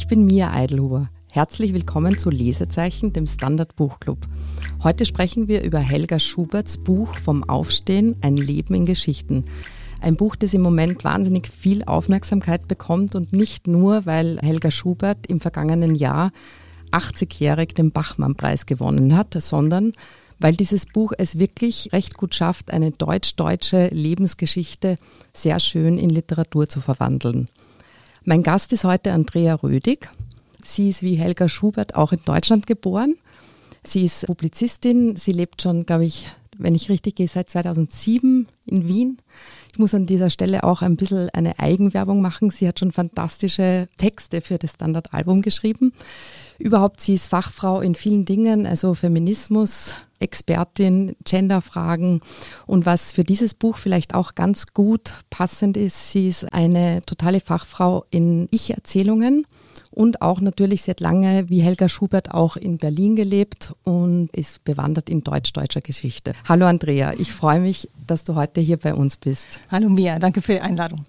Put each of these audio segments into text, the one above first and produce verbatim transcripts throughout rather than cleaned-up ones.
Ich bin Mia Eidelhuber. Herzlich willkommen zu Lesezeichen, dem Standard-Buchclub. Heute sprechen wir über Helga Schuberts Buch Vom Aufstehen, ein Leben in Geschichten. Ein Buch, das im Moment wahnsinnig viel Aufmerksamkeit bekommt und nicht nur, weil Helga Schubert im vergangenen Jahr achtzigjährig den Bachmann-Preis gewonnen hat, sondern weil dieses Buch es wirklich recht gut schafft, eine deutsch-deutsche Lebensgeschichte sehr schön in Literatur zu verwandeln. Mein Gast ist heute Andrea Rödig. Sie ist wie Helga Schubert auch in Deutschland geboren. Sie ist Publizistin. Sie lebt schon, glaube ich, wenn ich richtig gehe, seit zweitausendsieben in Wien. Ich muss an dieser Stelle auch ein bisschen eine Eigenwerbung machen. Sie hat schon fantastische Texte für das Standard-Album geschrieben. Überhaupt, sie ist Fachfrau in vielen Dingen, also Feminismus, Expertin, Genderfragen. Und was für dieses Buch vielleicht auch ganz gut passend ist, sie ist eine totale Fachfrau in Ich-Erzählungen. Und auch natürlich, sie hat lange wie Helga Schubert auch in Berlin gelebt und ist bewandert in deutsch-deutscher Geschichte. Hallo Andrea, ich freue mich, dass du heute hier bei uns bist. Hallo Mia, danke für die Einladung.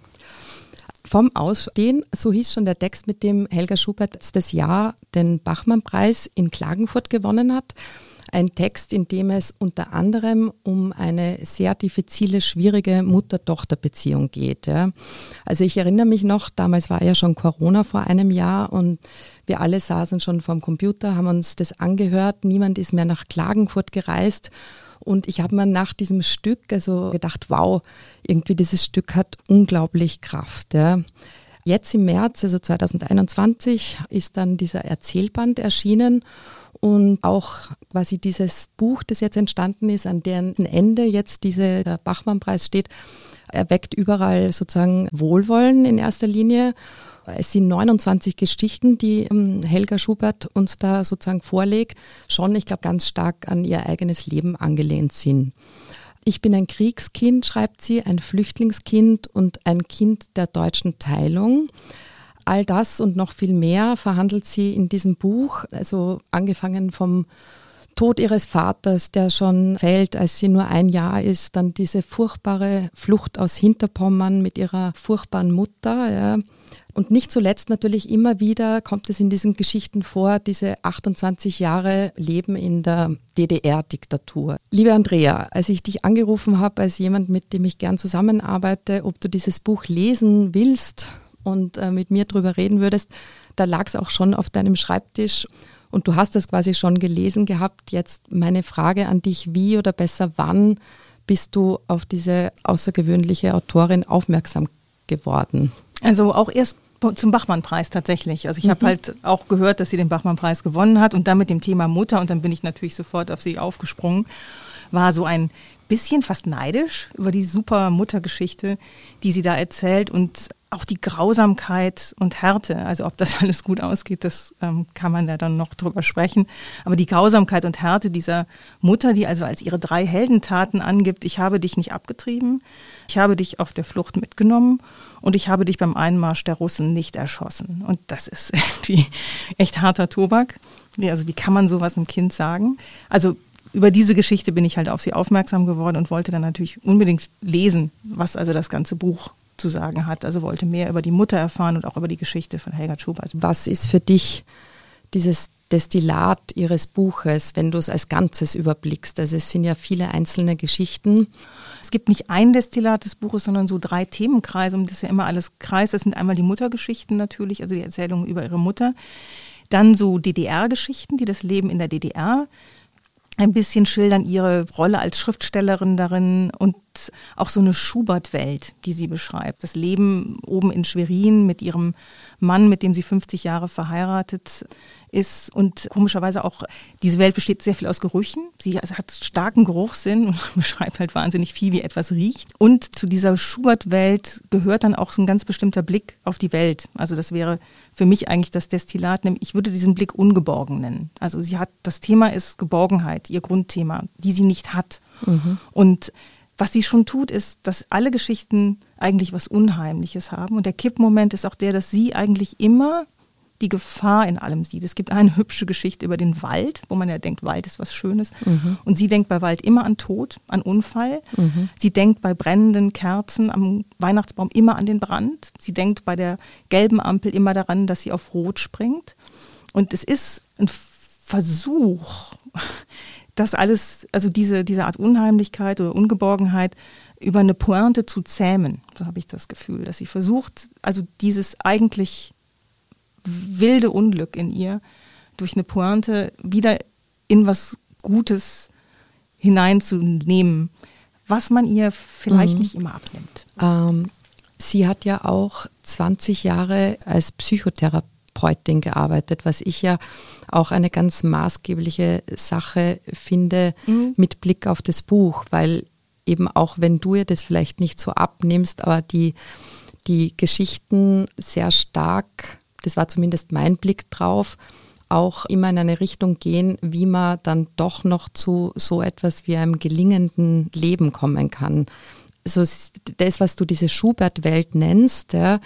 Vom Ausstehen, so hieß schon der Text, mit dem Helga Schubert letztes Jahr den Bachmann-Preis in Klagenfurt gewonnen hat. Ein Text, in dem es unter anderem um eine sehr diffizile, schwierige Mutter-Tochter-Beziehung geht. Ja. Also ich erinnere mich noch, damals war ja schon Corona vor einem Jahr und wir alle saßen schon vorm Computer, haben uns das angehört, niemand ist mehr nach Klagenfurt gereist. Und ich habe mir nach diesem Stück also gedacht, wow, irgendwie dieses Stück hat unglaublich Kraft. Ja. Jetzt im März, also zweitausendeinundzwanzig, ist dann dieser Erzählband erschienen. Und auch quasi dieses Buch, das jetzt entstanden ist, an deren Ende jetzt diese, der Bachmann-Preis steht, erweckt überall sozusagen Wohlwollen in erster Linie. Es sind neunundzwanzig Geschichten, die Helga Schubert uns da sozusagen vorlegt, schon, ich glaube, ganz stark an ihr eigenes Leben angelehnt sind. Ich bin ein Kriegskind, schreibt sie, ein Flüchtlingskind und ein Kind der deutschen Teilung. All das und noch viel mehr verhandelt sie in diesem Buch, also angefangen vom Tod ihres Vaters, der schon fällt, als sie nur ein Jahr ist, dann diese furchtbare Flucht aus Hinterpommern mit ihrer furchtbaren Mutter. Ja. Und nicht zuletzt natürlich immer wieder kommt es in diesen Geschichten vor, diese achtundzwanzig Jahre Leben in der D D R-Diktatur. Liebe Andrea, als ich dich angerufen habe, als jemand, mit dem ich gern zusammenarbeite, ob du dieses Buch lesen willst und äh, mit mir drüber reden würdest, da lag es auch schon auf deinem Schreibtisch und du hast das quasi schon gelesen gehabt. Jetzt meine Frage an dich, wie oder besser wann bist du auf diese außergewöhnliche Autorin aufmerksam geworden? Also auch erst zum Bachmann-Preis tatsächlich. Also ich mhm. habe halt auch gehört, dass sie den Bachmann-Preis gewonnen hat und dann mit dem Thema Mutter und dann bin ich natürlich sofort auf sie aufgesprungen. War so ein bisschen fast neidisch über die super Muttergeschichte, die sie da erzählt und auch die Grausamkeit und Härte, also ob das alles gut ausgeht, das ähm, kann man da dann noch drüber sprechen. Aber die Grausamkeit und Härte dieser Mutter, die also als ihre drei Heldentaten angibt, ich habe dich nicht abgetrieben, ich habe dich auf der Flucht mitgenommen und ich habe dich beim Einmarsch der Russen nicht erschossen. Und das ist irgendwie echt harter Tobak. Also wie kann man sowas einem Kind sagen? Also über diese Geschichte bin ich halt auf sie aufmerksam geworden und wollte dann natürlich unbedingt lesen, was also das ganze Buch zu sagen hat. Also wollte mehr über die Mutter erfahren und auch über die Geschichte von Helga Schubert. Was ist für dich dieses Destillat ihres Buches, wenn du es als Ganzes überblickst? Also es sind ja viele einzelne Geschichten. Es gibt nicht ein Destillat des Buches, sondern so drei Themenkreise, um das ist ja immer alles Kreis. Das sind einmal die Muttergeschichten natürlich, also die Erzählungen über ihre Mutter. Dann so D D R-Geschichten, die das Leben in der D D R ein bisschen schildern, ihre Rolle als Schriftstellerin darin und auch so eine Schubert-Welt, die sie beschreibt. Das Leben oben in Schwerin mit ihrem Mann, mit dem sie fünfzig Jahre verheiratet ist und komischerweise auch, diese Welt besteht sehr viel aus Gerüchen. Sie hat starken Geruchssinn und beschreibt halt wahnsinnig viel, wie etwas riecht. Und zu dieser Schubert-Welt gehört dann auch so ein ganz bestimmter Blick auf die Welt. Also das wäre für mich eigentlich das Destillat, nämlich ich würde diesen Blick ungeborgen nennen. Also sie hat, das Thema ist Geborgenheit, ihr Grundthema, die sie nicht hat. Mhm. Und was sie schon tut, ist, dass alle Geschichten eigentlich was Unheimliches haben. Und der Kippmoment ist auch der, dass sie eigentlich immer die Gefahr in allem sieht. Es gibt eine hübsche Geschichte über den Wald, wo man ja denkt, Wald ist was Schönes. Mhm. Und sie denkt bei Wald immer an Tod, an Unfall. Mhm. Sie denkt bei brennenden Kerzen am Weihnachtsbaum immer an den Brand. Sie denkt bei der gelben Ampel immer daran, dass sie auf Rot springt. Und es ist ein Versuch, das alles, also diese, diese Art Unheimlichkeit oder Ungeborgenheit über eine Pointe zu zähmen. So habe ich das Gefühl, dass sie versucht, also dieses eigentlich wilde Unglück in ihr durch eine Pointe wieder in was Gutes hineinzunehmen, was man ihr vielleicht mhm. nicht immer abnimmt. Ähm, sie hat ja auch zwanzig Jahre als Psychotherapeutin gearbeitet, was ich ja auch eine ganz maßgebliche Sache finde mhm. mit Blick auf das Buch, weil eben auch wenn du ihr das vielleicht nicht so abnimmst, aber die, die Geschichten sehr stark, das war zumindest mein Blick drauf, auch immer in eine Richtung gehen, wie man dann doch noch zu so etwas wie einem gelingenden Leben kommen kann. Also das, was du diese Schubert-Welt nennst, ja,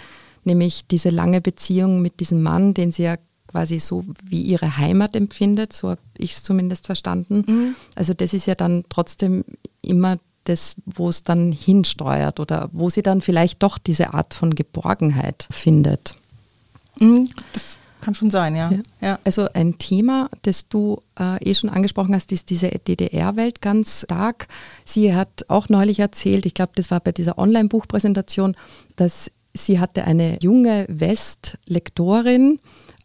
nämlich diese lange Beziehung mit diesem Mann, den sie ja quasi so wie ihre Heimat empfindet, so habe ich es zumindest verstanden. Mhm. Also das ist ja dann trotzdem immer das, wo es dann hinsteuert oder wo sie dann vielleicht doch diese Art von Geborgenheit findet. Das kann schon sein, ja. ja. ja. Also ein Thema, das du äh, eh schon angesprochen hast, ist diese D D R-Welt ganz stark. Sie hat auch neulich erzählt, ich glaube, das war bei dieser Online-Buchpräsentation, dass sie hatte eine junge West-Lektorin,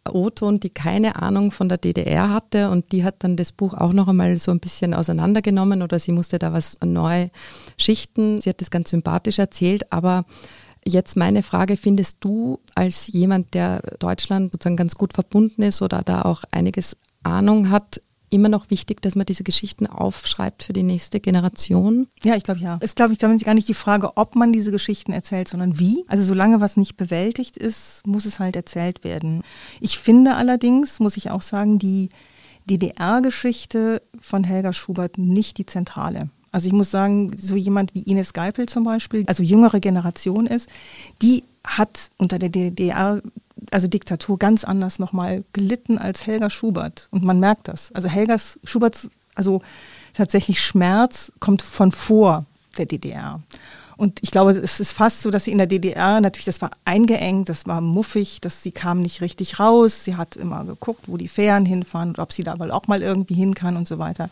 O-Ton, die keine Ahnung von der D D R hatte, und die hat dann das Buch auch noch einmal so ein bisschen auseinandergenommen oder sie musste da was neu schichten. Sie hat das ganz sympathisch erzählt, aber jetzt meine Frage, findest du als jemand, der Deutschland sozusagen ganz gut verbunden ist oder da auch einiges Ahnung hat, immer noch wichtig, dass man diese Geschichten aufschreibt für die nächste Generation? Ja, ich glaube ja. Es ist, glaube ich, damit gar nicht die Frage, ob man diese Geschichten erzählt, sondern wie. Also solange was nicht bewältigt ist, muss es halt erzählt werden. Ich finde allerdings, muss ich auch sagen, die D D R-Geschichte von Helga Schubert nicht die zentrale. Also ich muss sagen, so jemand wie Ines Geipel zum Beispiel, also jüngere Generation ist, die hat unter der D D R, also Diktatur, ganz anders nochmal gelitten als Helga Schubert. Und man merkt das. Also Helga Schuberts, also tatsächlich Schmerz kommt von vor der D D R. Und ich glaube, es ist fast so, dass sie in der D D R, natürlich, das war eingeengt, das war muffig, dass sie kam nicht richtig raus. Sie hat immer geguckt, wo die Fähren hinfahren und ob sie da wohl auch mal irgendwie hin kann und so weiter.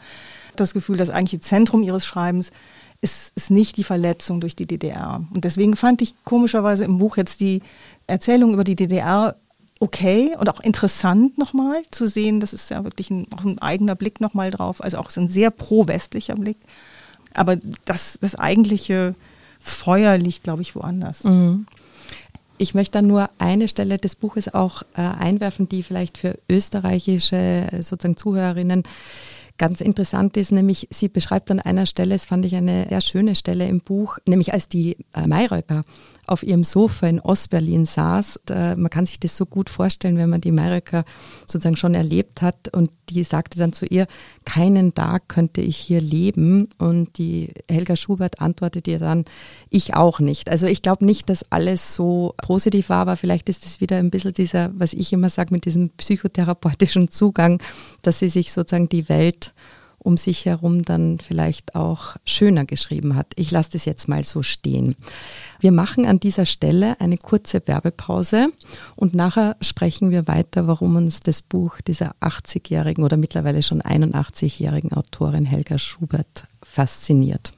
Das Gefühl, das eigentliche Zentrum ihres Schreibens ist, ist nicht die Verletzung durch die D D R. Und deswegen fand ich komischerweise im Buch jetzt die Erzählung über die D D R okay und auch interessant nochmal zu sehen. Das ist ja wirklich ein, auch ein eigener Blick nochmal drauf, also auch ein sehr pro-westlicher Blick. Aber das, das eigentliche Feuer liegt, glaube ich, woanders. Mhm. Ich möchte dann nur eine Stelle des Buches auch äh, einwerfen, die vielleicht für österreichische äh, sozusagen Zuhörerinnen ganz interessant ist, nämlich sie beschreibt an einer Stelle, es fand ich eine sehr schöne Stelle im Buch, nämlich als die äh, Mayröcker auf ihrem Sofa in Ostberlin saß. Und, äh, man kann sich das so gut vorstellen, wenn man die Mayröcker sozusagen schon erlebt hat, und die sagte dann zu ihr, keinen Tag könnte ich hier leben, und die Helga Schubert antwortet ihr dann, ich auch nicht. Also ich glaube nicht, dass alles so positiv war, aber vielleicht ist es wieder ein bisschen dieser, was ich immer sage, mit diesem psychotherapeutischen Zugang, dass sie sich sozusagen die Welt um sich herum dann vielleicht auch schöner geschrieben hat. Ich lasse das jetzt mal so stehen. Wir machen an dieser Stelle eine kurze Werbepause und nachher sprechen wir weiter, warum uns das Buch dieser achtzigjährigen oder mittlerweile schon einundachtzigjährigen Autorin Helga Schubert fasziniert.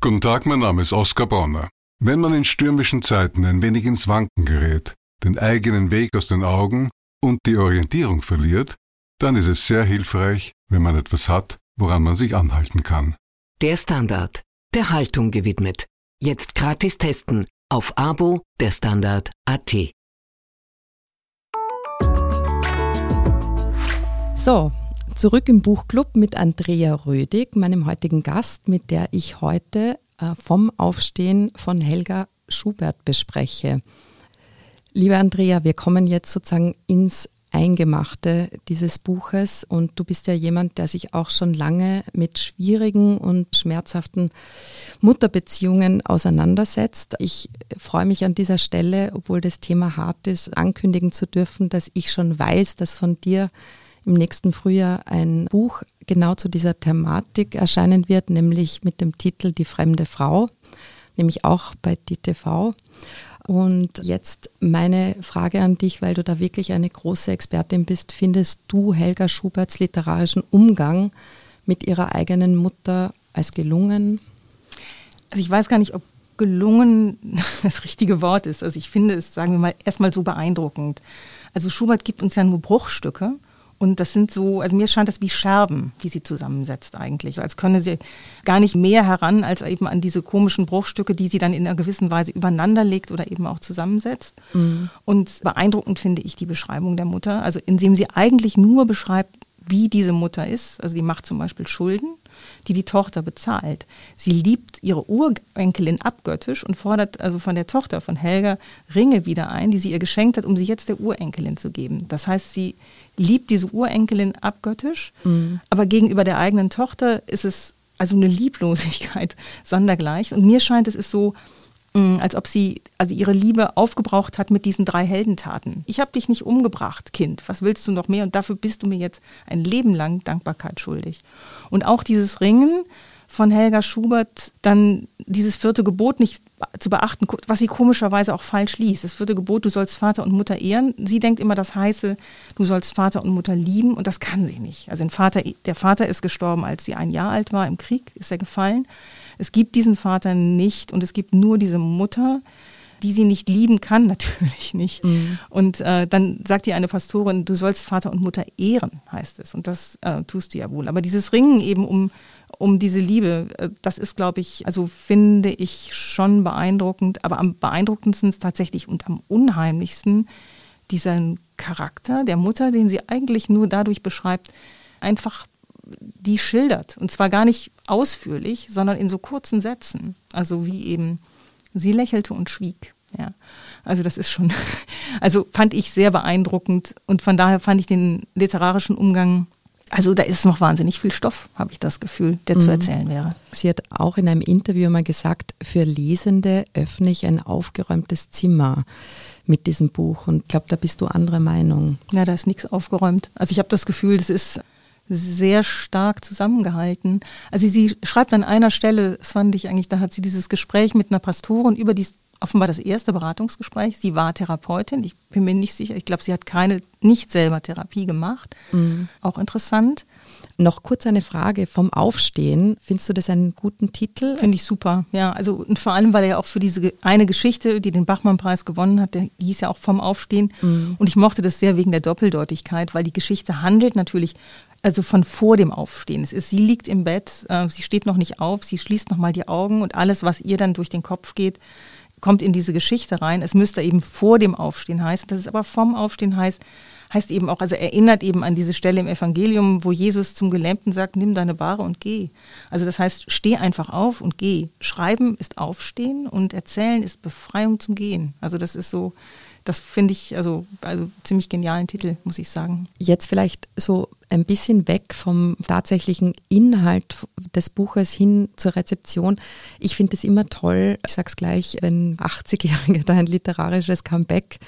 Guten Tag, mein Name ist Oskar Bonner. Wenn man in stürmischen Zeiten ein wenig ins Wanken gerät, den eigenen Weg aus den Augen und die Orientierung verliert, dann ist es sehr hilfreich, wenn man etwas hat, woran man sich anhalten kann. Der Standard, der Haltung gewidmet. Jetzt gratis testen. Auf Abo der Standard punkt a t. So, zurück im Buchclub mit Andrea Rödig, meinem heutigen Gast, mit der ich heute äh, vom Aufstehen von Helga Schubert bespreche. Liebe Andrea, wir kommen jetzt sozusagen ins Eingemachte dieses Buches, und du bist ja jemand, der sich auch schon lange mit schwierigen und schmerzhaften Mutterbeziehungen auseinandersetzt. Ich freue mich an dieser Stelle, obwohl das Thema hart ist, ankündigen zu dürfen, dass ich schon weiß, dass von dir im nächsten Frühjahr ein Buch genau zu dieser Thematik erscheinen wird, nämlich mit dem Titel Die fremde Frau, nämlich auch bei D T V. Und jetzt meine Frage an dich, weil du da wirklich eine große Expertin bist: Findest du Helga Schuberts literarischen Umgang mit ihrer eigenen Mutter als gelungen? Also ich weiß gar nicht, ob gelungen das richtige Wort ist. Also ich finde es, sagen wir mal, erstmal so beeindruckend. Also Schubert gibt uns ja nur Bruchstücke, und das sind so, also mir scheint das wie Scherben, die sie zusammensetzt eigentlich. Als könne sie gar nicht mehr heran, als eben an diese komischen Bruchstücke, die sie dann in einer gewissen Weise übereinander legt oder eben auch zusammensetzt. Mhm. Und beeindruckend finde ich die Beschreibung der Mutter, also indem sie eigentlich nur beschreibt, wie diese Mutter ist. Also die macht zum Beispiel Schulden, die die Tochter bezahlt. Sie liebt ihre Urenkelin abgöttisch und fordert also von der Tochter, von Helga, Ringe wieder ein, die sie ihr geschenkt hat, um sie jetzt der Urenkelin zu geben. Das heißt, sie liebt diese Urenkelin abgöttisch, mhm. aber gegenüber der eigenen Tochter ist es also eine Lieblosigkeit sondergleich. Und mir scheint, es ist so, als ob sie also ihre Liebe aufgebraucht hat mit diesen drei Heldentaten. Ich habe dich nicht umgebracht, Kind. Was willst du noch mehr? Und dafür bist du mir jetzt ein Leben lang Dankbarkeit schuldig. Und auch dieses Ringen von Helga Schubert, dann dieses vierte Gebot nicht zu beachten, was sie komischerweise auch falsch liest. Das vierte Gebot, du sollst Vater und Mutter ehren. Sie denkt immer, das heiße, du sollst Vater und Mutter lieben, und das kann sie nicht. Also ein Vater, der Vater ist gestorben, als sie ein Jahr alt war, im Krieg ist er gefallen. Es gibt diesen Vater nicht, und es gibt nur diese Mutter, die sie nicht lieben kann, natürlich nicht. Mhm. Und äh, dann sagt ihr eine Pastorin, du sollst Vater und Mutter ehren, heißt es. Und das äh, tust du ja wohl. Aber dieses Ringen eben um, um diese Liebe, äh, das ist, glaube ich, also finde ich schon beeindruckend. Aber am beeindruckendsten ist tatsächlich und am unheimlichsten dieser Charakter der Mutter, den sie eigentlich nur dadurch beschreibt, einfach die schildert. Und zwar gar nicht ausführlich, sondern in so kurzen Sätzen. Also wie eben, sie lächelte und schwieg. Ja, also das ist schon, also fand ich sehr beeindruckend. Und von daher fand ich den literarischen Umgang, also da ist noch wahnsinnig viel Stoff, habe ich das Gefühl, der mhm. zu erzählen wäre. Sie hat auch in einem Interview mal gesagt, für Lesende öffne ich ein aufgeräumtes Zimmer mit diesem Buch. Und ich glaube, da bist du anderer Meinung. Ja, da ist nichts aufgeräumt. Also ich habe das Gefühl, das ist sehr stark zusammengehalten. Also sie schreibt an einer Stelle, das fand ich eigentlich, da hat sie dieses Gespräch mit einer Pastorin über die, offenbar das erste Beratungsgespräch. Sie war Therapeutin, ich bin mir nicht sicher, ich glaube, sie hat keine, nicht selber Therapie gemacht. Mhm. Auch interessant. Noch kurz eine Frage vom Aufstehen. Findest du das einen guten Titel? Finde ich super, ja. Also und vor allem, weil er ja auch für diese eine Geschichte, die den Bachmann-Preis gewonnen hat, der hieß ja auch Vom Aufstehen. Mhm. Und ich mochte das sehr wegen der Doppeldeutigkeit, weil die Geschichte handelt natürlich also von vor dem Aufstehen. Es ist, sie liegt im Bett, äh, sie steht noch nicht auf, sie schließt nochmal die Augen und alles, was ihr dann durch den Kopf geht, kommt in diese Geschichte rein. Es müsste eben vor dem Aufstehen heißen, dass es aber vom Aufstehen heißt, heißt eben auch, also erinnert eben an diese Stelle im Evangelium, wo Jesus zum Gelähmten sagt, nimm deine Bahre und geh. Also das heißt, steh einfach auf und geh. Schreiben ist Aufstehen und Erzählen ist Befreiung zum Gehen. Also das ist so, das finde ich also, also ziemlich genialen Titel, muss ich sagen. Jetzt vielleicht so ein bisschen weg vom tatsächlichen Inhalt des Buches hin zur Rezeption. Ich finde es immer toll, ich sage es gleich, wenn achtzigjährige da ein literarisches Comeback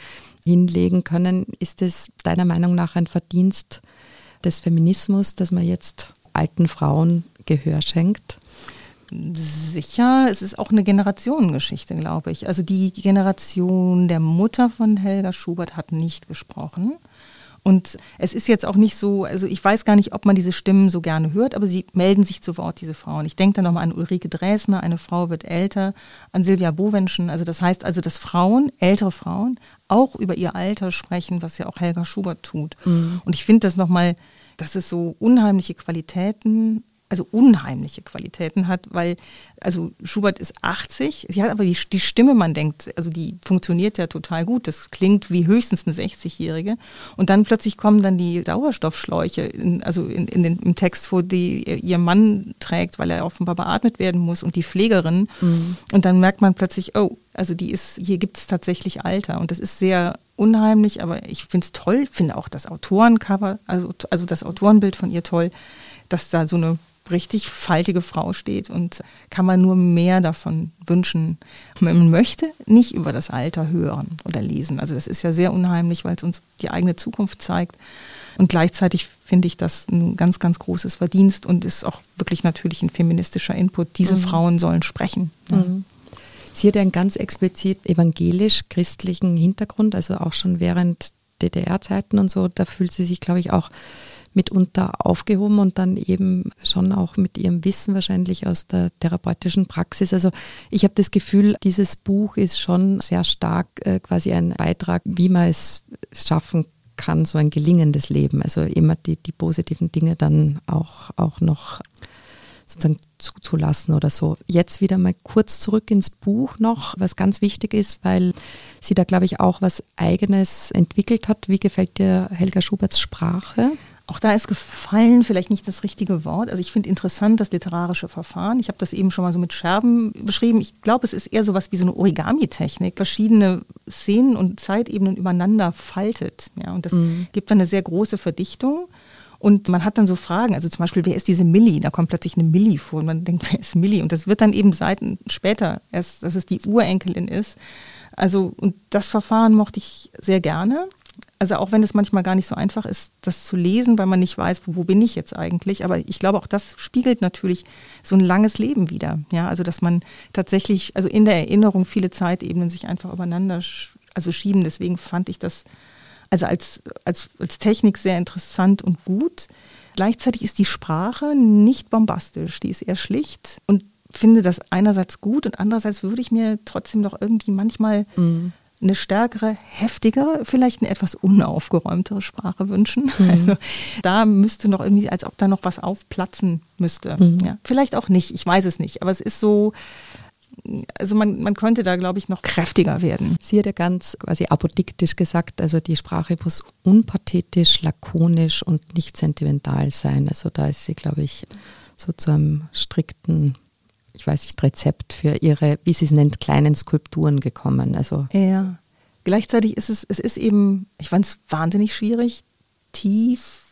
hinlegen können. Ist es deiner Meinung nach ein Verdienst des Feminismus, dass man jetzt alten Frauen Gehör schenkt? Sicher, es ist auch eine Generationengeschichte, glaube ich. Also die Generation der Mutter von Helga Schubert hat nicht gesprochen. Und es ist jetzt auch nicht so, also ich weiß gar nicht, ob man diese Stimmen so gerne hört, aber sie melden sich zu Wort, diese Frauen. Ich denke da nochmal an Ulrike Dräsner, eine Frau wird älter, an Silvia Bowenschen. Also das heißt also, dass Frauen, ältere Frauen, auch über ihr Alter sprechen, was ja auch Helga Schubert tut. Mhm. Und ich finde das nochmal, dass es so unheimliche Qualitäten also unheimliche Qualitäten hat, weil also Schubert ist achtzig, sie hat aber die, die Stimme, man denkt, also die funktioniert ja total gut, das klingt wie höchstens eine sechzigjährige, und dann plötzlich kommen dann die Sauerstoffschläuche in, also in, in den, im Text vor, die ihr Mann trägt, weil er offenbar beatmet werden muss, und die Pflegerin mhm. und dann merkt man plötzlich, oh, also die ist, hier gibt es tatsächlich Alter, und das ist sehr unheimlich, aber ich finde es toll, finde auch das Autorencover, also, also das Autorenbild von ihr toll, dass da so eine richtig faltige Frau steht, und kann man nur mehr davon wünschen. Man möchte nicht über das Alter hören oder lesen. Also das ist ja sehr unheimlich, weil es uns die eigene Zukunft zeigt. Und gleichzeitig finde ich das ein ganz, ganz großes Verdienst und ist auch wirklich natürlich ein feministischer Input. Diese mhm. Frauen sollen sprechen. Ja. Mhm. Sie hat einen ganz explizit evangelisch-christlichen Hintergrund, also auch schon während D D R-Zeiten und so, da fühlt sie sich, glaube ich, auch mitunter aufgehoben und dann eben schon auch mit ihrem Wissen wahrscheinlich aus der therapeutischen Praxis. Also ich habe das Gefühl, dieses Buch ist schon sehr stark äh, quasi ein Beitrag, wie man es schaffen kann, so ein gelingendes Leben. Also immer die, die positiven Dinge dann auch, auch noch sozusagen zuzulassen oder so. Jetzt wieder mal kurz zurück ins Buch noch, was ganz wichtig ist, weil sie da, glaube ich, auch was Eigenes entwickelt hat. Wie gefällt dir Helga Schuberts Sprache? Auch da ist gefallen vielleicht nicht das richtige Wort. Also ich finde interessant das literarische Verfahren. Ich habe das eben schon mal so mit Scherben beschrieben. Ich glaube, es ist eher sowas wie so eine Origami-Technik. Verschiedene Szenen und Zeitebenen übereinander faltet. Ja, und das mhm. gibt dann eine sehr große Verdichtung. Und man hat dann so Fragen, also zum Beispiel, wer ist diese Milli? Da kommt plötzlich eine Milli vor und man denkt, wer ist Milli? Und das wird dann eben Seiten später erst, dass es die Urenkelin ist. Also, und das Verfahren mochte ich sehr gerne. Also auch wenn es manchmal gar nicht so einfach ist, das zu lesen, weil man nicht weiß, wo, wo bin ich jetzt eigentlich. Aber ich glaube, auch das spiegelt natürlich so ein langes Leben wider. Ja, also dass man tatsächlich, also in der Erinnerung viele Zeitebenen sich einfach übereinander sch- also schieben. Deswegen fand ich das also als, als, als Technik sehr interessant und gut. Gleichzeitig ist die Sprache nicht bombastisch, die ist eher schlicht, und finde das einerseits gut und andererseits würde ich mir trotzdem doch irgendwie manchmal mhm. eine stärkere, heftigere, vielleicht eine etwas unaufgeräumtere Sprache wünschen. Mhm. Also da müsste noch irgendwie, als ob da noch was aufplatzen müsste. Mhm. Ja, vielleicht auch nicht, ich weiß es nicht. Aber es ist so, also man, man könnte da, glaube ich, noch kräftiger werden. Sie hat ja ganz quasi apodiktisch gesagt, also die Sprache muss unpathetisch, lakonisch und nicht sentimental sein. Also da ist sie, glaube ich, so zu einem strikten, ich weiß nicht, Rezept für ihre, wie sie es nennt, kleinen Skulpturen gekommen. Also ja, gleichzeitig ist es, es ist eben, ich fand es wahnsinnig schwierig, tief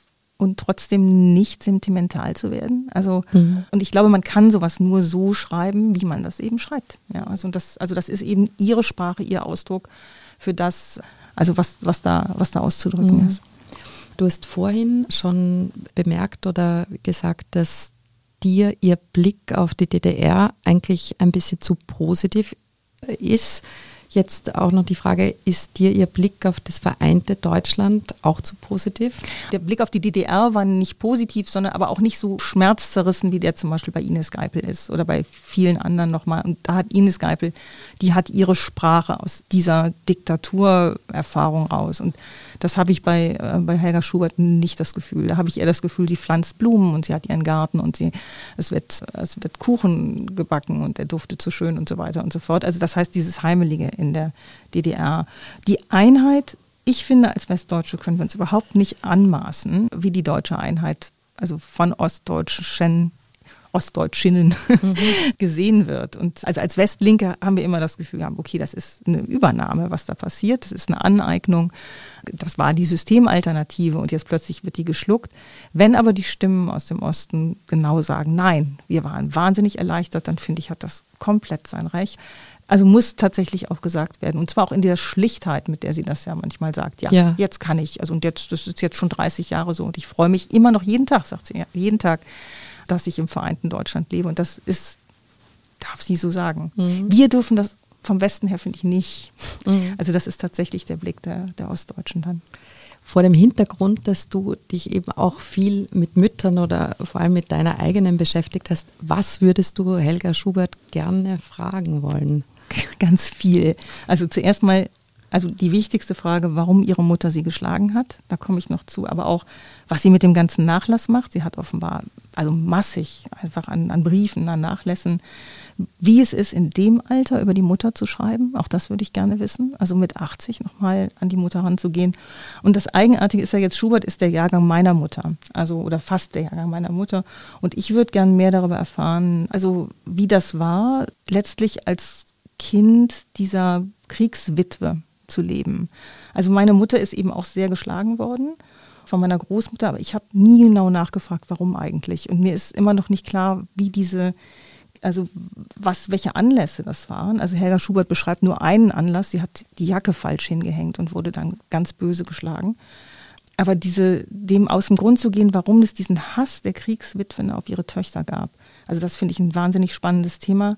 und trotzdem nicht sentimental zu werden. Also mhm. und ich glaube, man kann sowas nur so schreiben, wie man das eben schreibt. Ja, also das, also das ist eben ihre Sprache, ihr Ausdruck für das, also was, was da, was da auszudrücken mhm. ist. Du hast vorhin schon bemerkt oder gesagt, dass dir ihr Blick auf die D D R eigentlich ein bisschen zu positiv ist. Jetzt auch noch die Frage, ist dir ihr Blick auf das vereinte Deutschland auch zu positiv? Der Blick auf die D D R war nicht positiv, sondern aber auch nicht so schmerzzerrissen, wie der zum Beispiel bei Ines Geipel ist oder bei vielen anderen nochmal. Und da hat Ines Geipel, die hat ihre Sprache aus dieser Diktaturerfahrung raus. Und das habe ich bei, äh, bei Helga Schubert nicht das Gefühl. Da habe ich eher das Gefühl, sie pflanzt Blumen und sie hat ihren Garten und sie, es wird, es wird Kuchen gebacken und der duftet so schön und so weiter und so fort. Also das heißt, dieses Heimelige in der D D R. Die Einheit, ich finde, als Westdeutsche können wir uns überhaupt nicht anmaßen, wie die deutsche Einheit, also von Ostdeutschen, Ostdeutschinen mhm. gesehen wird. Und also als Westlinke haben wir immer das Gefühl, okay, das ist eine Übernahme, was da passiert, das ist eine Aneignung, das war die Systemalternative und jetzt plötzlich wird die geschluckt. Wenn aber die Stimmen aus dem Osten genau sagen, nein, wir waren wahnsinnig erleichtert, dann finde ich, hat das komplett sein Recht. Also muss tatsächlich auch gesagt werden, und zwar auch in der Schlichtheit, mit der sie das ja manchmal sagt. Ja, ja, jetzt kann ich, also und jetzt, das ist jetzt schon dreißig Jahre so und ich freue mich immer noch jeden Tag, sagt sie, jeden Tag, dass ich im vereinten Deutschland lebe, und das ist, darf sie so sagen. Mhm. Wir dürfen das vom Westen her, finde ich, nicht. Mhm. Also das ist tatsächlich der Blick der, der Ostdeutschen dann. Vor dem Hintergrund, dass du dich eben auch viel mit Müttern oder vor allem mit deiner eigenen beschäftigt hast, was würdest du Helga Schubert gerne fragen wollen? Ganz viel. Also zuerst mal, also die wichtigste Frage, warum ihre Mutter sie geschlagen hat, da komme ich noch zu, aber auch, was sie mit dem ganzen Nachlass macht. Sie hat offenbar, also massig einfach an, an Briefen, an Nachlässen. Wie es ist, in dem Alter über die Mutter zu schreiben, auch das würde ich gerne wissen. Also mit achtzig nochmal an die Mutter ranzugehen. Und das Eigenartige ist ja jetzt, Schubert ist der Jahrgang meiner Mutter, also oder fast der Jahrgang meiner Mutter. Und ich würde gerne mehr darüber erfahren, also wie das war, letztlich als Kind dieser Kriegswitwe, zu leben. Also meine Mutter ist eben auch sehr geschlagen worden von meiner Großmutter, aber ich habe nie genau nachgefragt, warum eigentlich. Und mir ist immer noch nicht klar, wie diese, also was, welche Anlässe das waren. Also Helga Schubert beschreibt nur einen Anlass, sie hat die Jacke falsch hingehängt und wurde dann ganz böse geschlagen. Aber diese, dem aus dem Grund zu gehen, warum es diesen Hass der Kriegswitwen auf ihre Töchter gab, also das finde ich ein wahnsinnig spannendes Thema.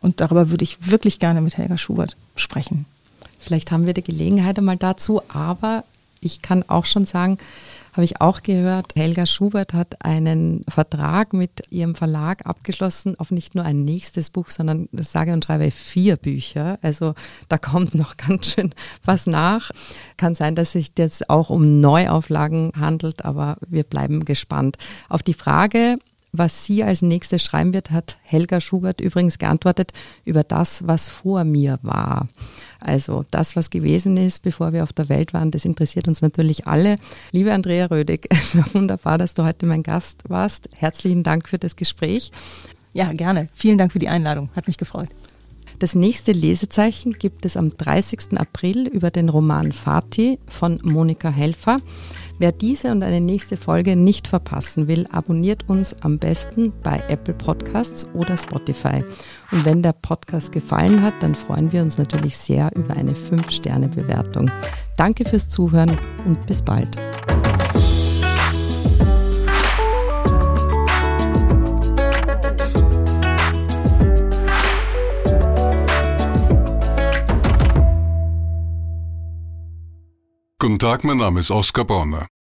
Und darüber würde ich wirklich gerne mit Helga Schubert sprechen. Vielleicht haben wir die Gelegenheit einmal dazu, aber ich kann auch schon sagen, habe ich auch gehört, Helga Schubert hat einen Vertrag mit ihrem Verlag abgeschlossen auf nicht nur ein nächstes Buch, sondern sage und schreibe vier Bücher. Also da kommt noch ganz schön was nach. Kann sein, dass sich das auch um Neuauflagen handelt, aber wir bleiben gespannt. Auf die Frage, was sie als nächstes schreiben wird, hat Helga Schubert übrigens geantwortet über das, was vor mir war. Also das, was gewesen ist, bevor wir auf der Welt waren, das interessiert uns natürlich alle. Liebe Andrea Rödig, es war wunderbar, dass du heute mein Gast warst. Herzlichen Dank für das Gespräch. Ja, gerne. Vielen Dank für die Einladung. Hat mich gefreut. Das nächste Lesezeichen gibt es am dreißigsten April über den Roman Fatih von Monika Helfer. Wer diese und eine nächste Folge nicht verpassen will, abonniert uns am besten bei Apple Podcasts oder Spotify. Und wenn der Podcast gefallen hat, dann freuen wir uns natürlich sehr über eine fünf Sterne Bewertung. Danke fürs Zuhören und bis bald. Guten Tag, mein Name ist Oskar Bonner.